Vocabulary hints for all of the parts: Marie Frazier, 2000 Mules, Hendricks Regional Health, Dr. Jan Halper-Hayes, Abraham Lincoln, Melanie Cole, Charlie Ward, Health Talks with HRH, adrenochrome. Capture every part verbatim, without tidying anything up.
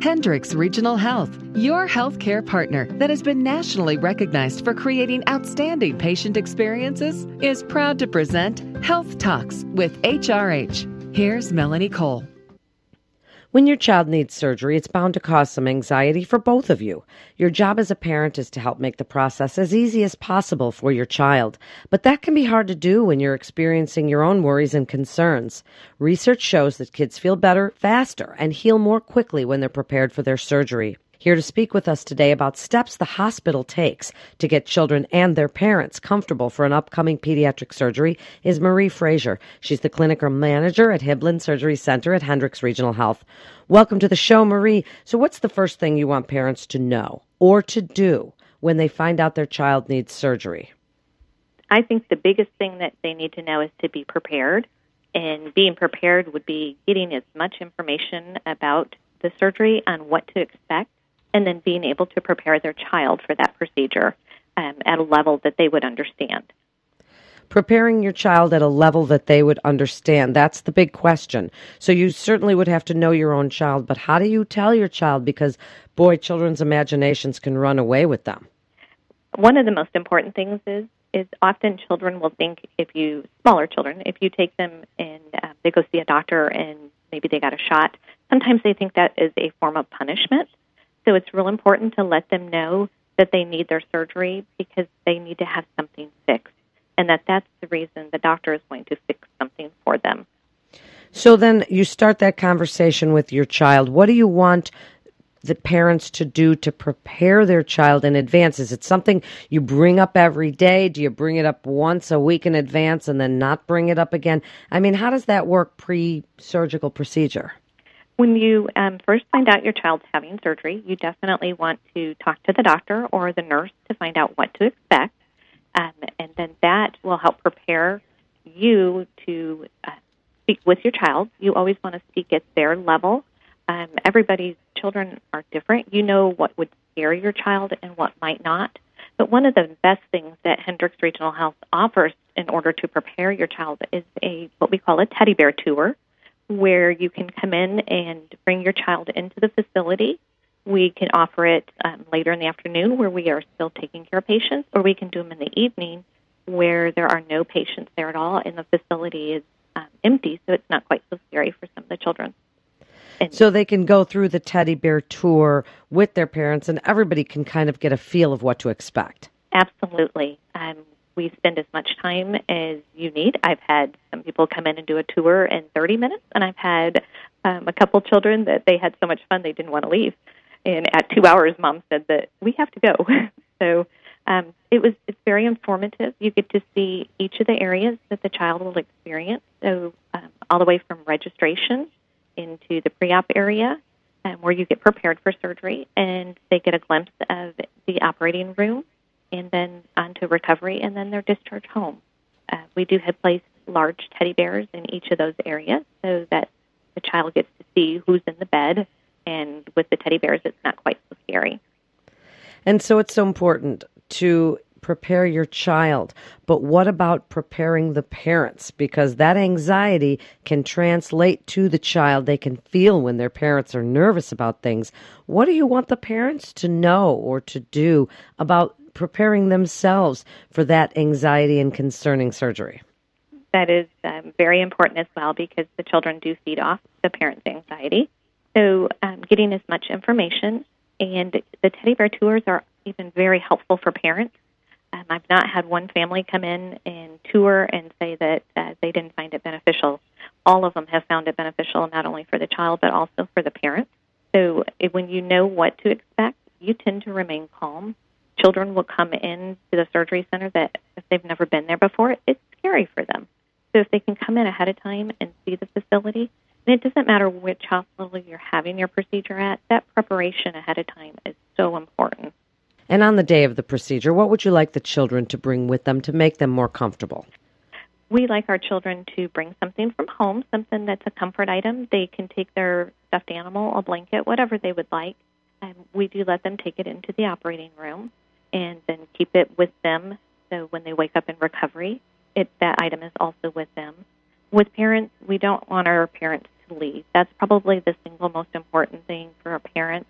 Hendricks Regional Health, your healthcare partner that has been nationally recognized for creating outstanding patient experiences, is proud to present Health Talks with H R H. Here's Melanie Cole. When your child needs surgery, it's bound to cause some anxiety for both of you. Your job as a parent is to help make the process as easy as possible for your child, but that can be hard to do when you're experiencing your own worries and concerns. Research shows that kids feel better, faster, and heal more quickly when they're prepared for their surgery. Here to speak with us today about steps the hospital takes to get children and their parents comfortable for an upcoming pediatric surgery is Marie Frazier. She's the clinical manager at Hiblin Surgery Center at Hendricks Regional Health. Welcome to the show, Marie. So what's the first thing you want parents to know or to do when they find out their child needs surgery? I think the biggest thing that they need to know is to be prepared. And being prepared would be getting as much information about the surgery on what to expect, and then being able to prepare their child for that procedure um, at a level that they would understand. Preparing your child at a level that they would understand, that's the big question. So you certainly would have to know your own child, but how do you tell your child? Because, boy, children's imaginations can run away with them. One of the most important things is is often children will think if you, smaller children, if you take them and uh, they go see a doctor and maybe they got a shot, sometimes they think that is a form of punishment. So it's real important to let them know that they need their surgery because they need to have something fixed, and that that's the reason the doctor is going to fix something for them. So then you start that conversation with your child. What do you want the parents to do to prepare their child in advance? Is it something you bring up every day? Do you bring it up once a week in advance and then not bring it up again? I mean, how does that work pre-surgical procedure? When you um, first find out your child's having surgery, you definitely want to talk to the doctor or the nurse to find out what to expect, um, and then that will help prepare you to uh, speak with your child. You always want to speak at their level. Um, everybody's children are different. You know what would scare your child and what might not, but one of the best things that Hendricks Regional Health offers in order to prepare your child is a what we call a teddy bear tour, where you can come in and bring your child into the facility. We can offer it um, later in the afternoon where we are still taking care of patients, or we can do them in the evening where there are no patients there at all and the facility is um, empty, so it's not quite so scary for some of the children. And so they can go through the teddy bear tour with their parents and everybody can kind of get a feel of what to expect. Absolutely. Um, We spend as much time as you need. I've had some people come in and do a tour in thirty minutes, and I've had um, a couple children that they had so much fun they didn't want to leave. And at two hours, Mom said that we have to go. so um, it was it's very informative. You get to see each of the areas that the child will experience, so um, all the way from registration into the pre-op area um, where you get prepared for surgery, and they get a glimpse of the operating room, and then on to recovery, and then they're discharged home. Uh, we do have placed large teddy bears in each of those areas so that the child gets to see who's in the bed, and with the teddy bears, it's not quite so scary. And so it's so important to prepare your child, but what about preparing the parents? Because that anxiety can translate to the child. They can feel when their parents are nervous about things. What do you want the parents to know or to do about preparing themselves for that anxiety and concerning surgery? That is um, very important as well, because the children do feed off the parents' anxiety. So um, getting as much information, and the teddy bear tours are even very helpful for parents. Um, I've not had one family come in and tour and say that uh, they didn't find it beneficial. All of them have found it beneficial, not only for the child, but also for the parents. So if, when you know what to expect, you tend to remain calm. Children will come in to the surgery center that if they've never been there before, it's scary for them. So if they can come in ahead of time and see the facility, and it doesn't matter which hospital you're having your procedure at, that preparation ahead of time is so important. And on the day of the procedure, what would you like the children to bring with them to make them more comfortable? We like our children to bring something from home, something that's a comfort item. They can take their stuffed animal, a blanket, whatever they would like. And we do let them take it into the operating room, and then keep it with them so when they wake up in recovery, it, that item is also with them. With parents, we don't want our parents lead. That's probably the single most important thing for a parent.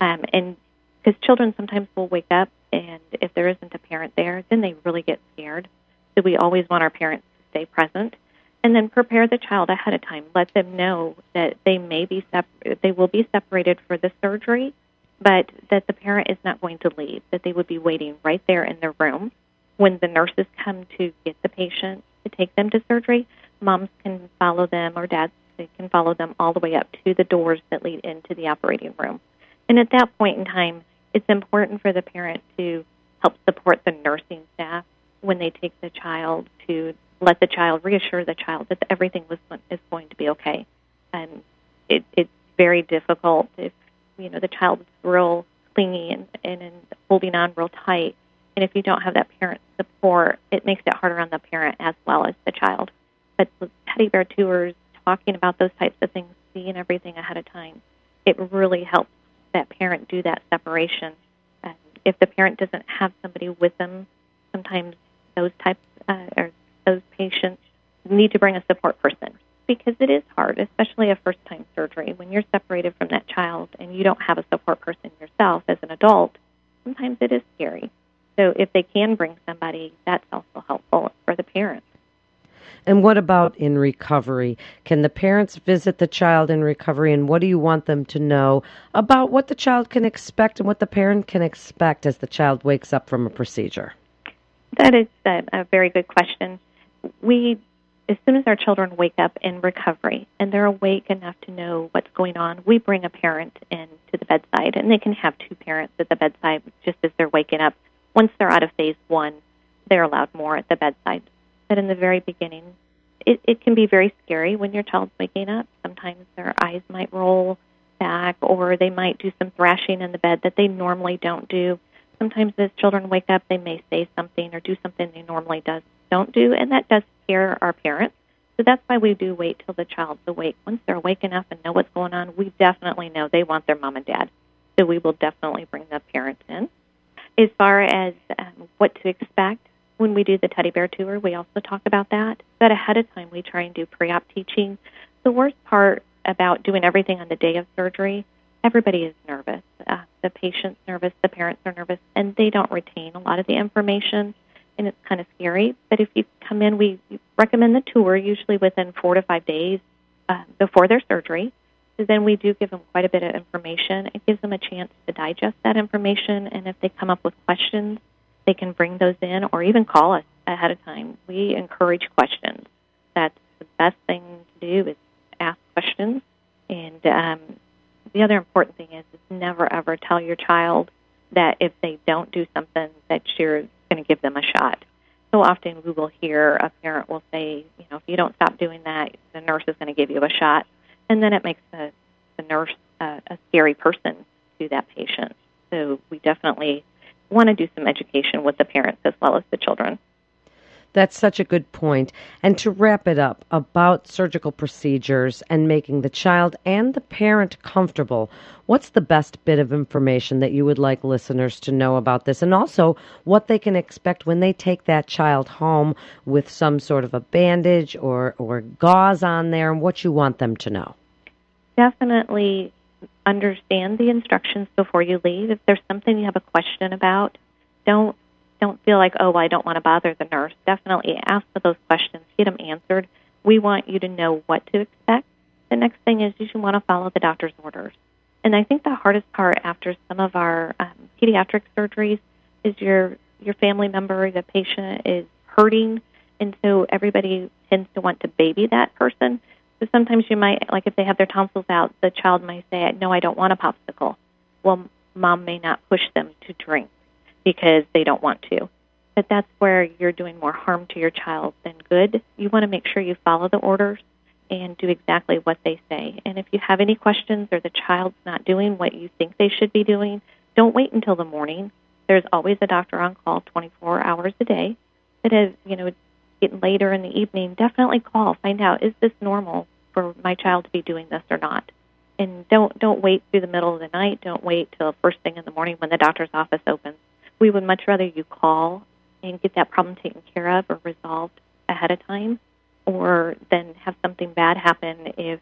Um, and because children sometimes will wake up, and if there isn't a parent there, then they really get scared. So we always want our parents to stay present. And then prepare the child ahead of time. Let them know that they may be separ- they will be separated for the surgery, but that the parent is not going to leave, that they would be waiting right there in the room. When the nurses come to get the patient to take them to surgery, moms can follow them, or dads they can follow them all the way up to the doors that lead into the operating room. And at that point in time, it's important for the parent to help support the nursing staff when they take the child to let the child reassure the child that everything was, is going to be okay. And it, it's very difficult if, you know, the child's real clingy and, and, and holding on real tight. And if you don't have that parent support, it makes it harder on the parent as well as the child. But with teddy bear tours, talking about those types of things, seeing everything ahead of time, it really helps that parent do that separation. And if the parent doesn't have somebody with them, sometimes those types uh, are those patients need to bring a support person because it is hard, especially a first-time surgery. When you're separated from that child and you don't have a support person yourself as an adult, sometimes it is scary. So if they can bring somebody, that's also helpful for the parents. And what about in recovery? Can the parents visit the child in recovery, and what do you want them to know about what the child can expect and what the parent can expect as the child wakes up from a procedure? That is a, a very good question. We, as soon as our children wake up in recovery and they're awake enough to know what's going on, we bring a parent in to the bedside, and they can have two parents at the bedside just as they're waking up. Once they're out of phase one, they're allowed more at the bedside. But in the very beginning, it, it can be very scary when your child's waking up. Sometimes their eyes might roll back, or they might do some thrashing in the bed that they normally don't do. Sometimes as children wake up, they may say something or do something they normally does. don't do, and that does scare our parents. So that's why we do wait till the child's awake. Once they're awake enough and know what's going on, we definitely know they want their mom and dad. So we will definitely bring the parents in. As far as um, what to expect, when we do the teddy bear tour, we also talk about that. But ahead of time, we try and do pre-op teaching. The worst part about doing everything on the day of surgery, everybody is nervous. Uh, the patient's nervous, the parents are nervous, and they don't retain a lot of the information. And it's kind of scary, but if you come in, we recommend the tour usually within four to five days uh, before their surgery. So then we do give them quite a bit of information. It gives them a chance to digest that information, and if they come up with questions, they can bring those in or even call us ahead of time. We encourage questions. That's the best thing to do is ask questions. And um, the other important thing is, is never, ever tell your child that if they don't do something that you're going to give them a shot. So often we will hear a parent will say, you know, if you don't stop doing that, the nurse is going to give you a shot. And then it makes the, the nurse uh, a scary person to that patient. So we definitely want to do some education with the parents as well as the children. That's such a good point. And to wrap it up about surgical procedures and making the child and the parent comfortable, what's the best bit of information that you would like listeners to know about this, and also what they can expect when they take that child home with some sort of a bandage or, or gauze on there, and what you want them to know? Definitely understand the instructions before you leave. If there's something you have a question about, don't Don't feel like, oh, well, I don't want to bother the nurse. Definitely ask for those questions. Get them answered. We want you to know what to expect. The next thing is you should want to follow the doctor's orders. And I think the hardest part after some of our um, pediatric surgeries is your, your family member, the patient is hurting, and so everybody tends to want to baby that person. So sometimes you might, like if they have their tonsils out, the child might say, no, I don't want a popsicle. Well, mom may not push them to drink because they don't want to. But that's where you're doing more harm to your child than good. You want to make sure you follow the orders and do exactly what they say. And if you have any questions or the child's not doing what you think they should be doing, don't wait until the morning. There's always a doctor on call twenty-four hours a day. But as, you know, getting later in the evening, definitely call. Find out, is this normal for my child to be doing this or not? And don't, don't wait through the middle of the night. Don't wait till first thing in the morning when the doctor's office opens. We would much rather you call and get that problem taken care of or resolved ahead of time, or then have something bad happen if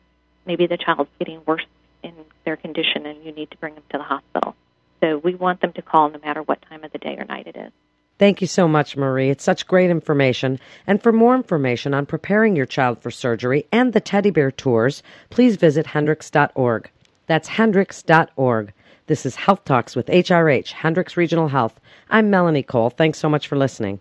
maybe the child's getting worse in their condition and you need to bring them to the hospital. So we want them to call no matter what time of the day or night it is. Thank you so much, Marie. It's such great information. And for more information on preparing your child for surgery and the teddy bear tours, please visit Hendricks dot org. That's Hendricks dot org. This is Health Talks with H R H, Hendricks Regional Health. I'm Melanie Cole. Thanks so much for listening.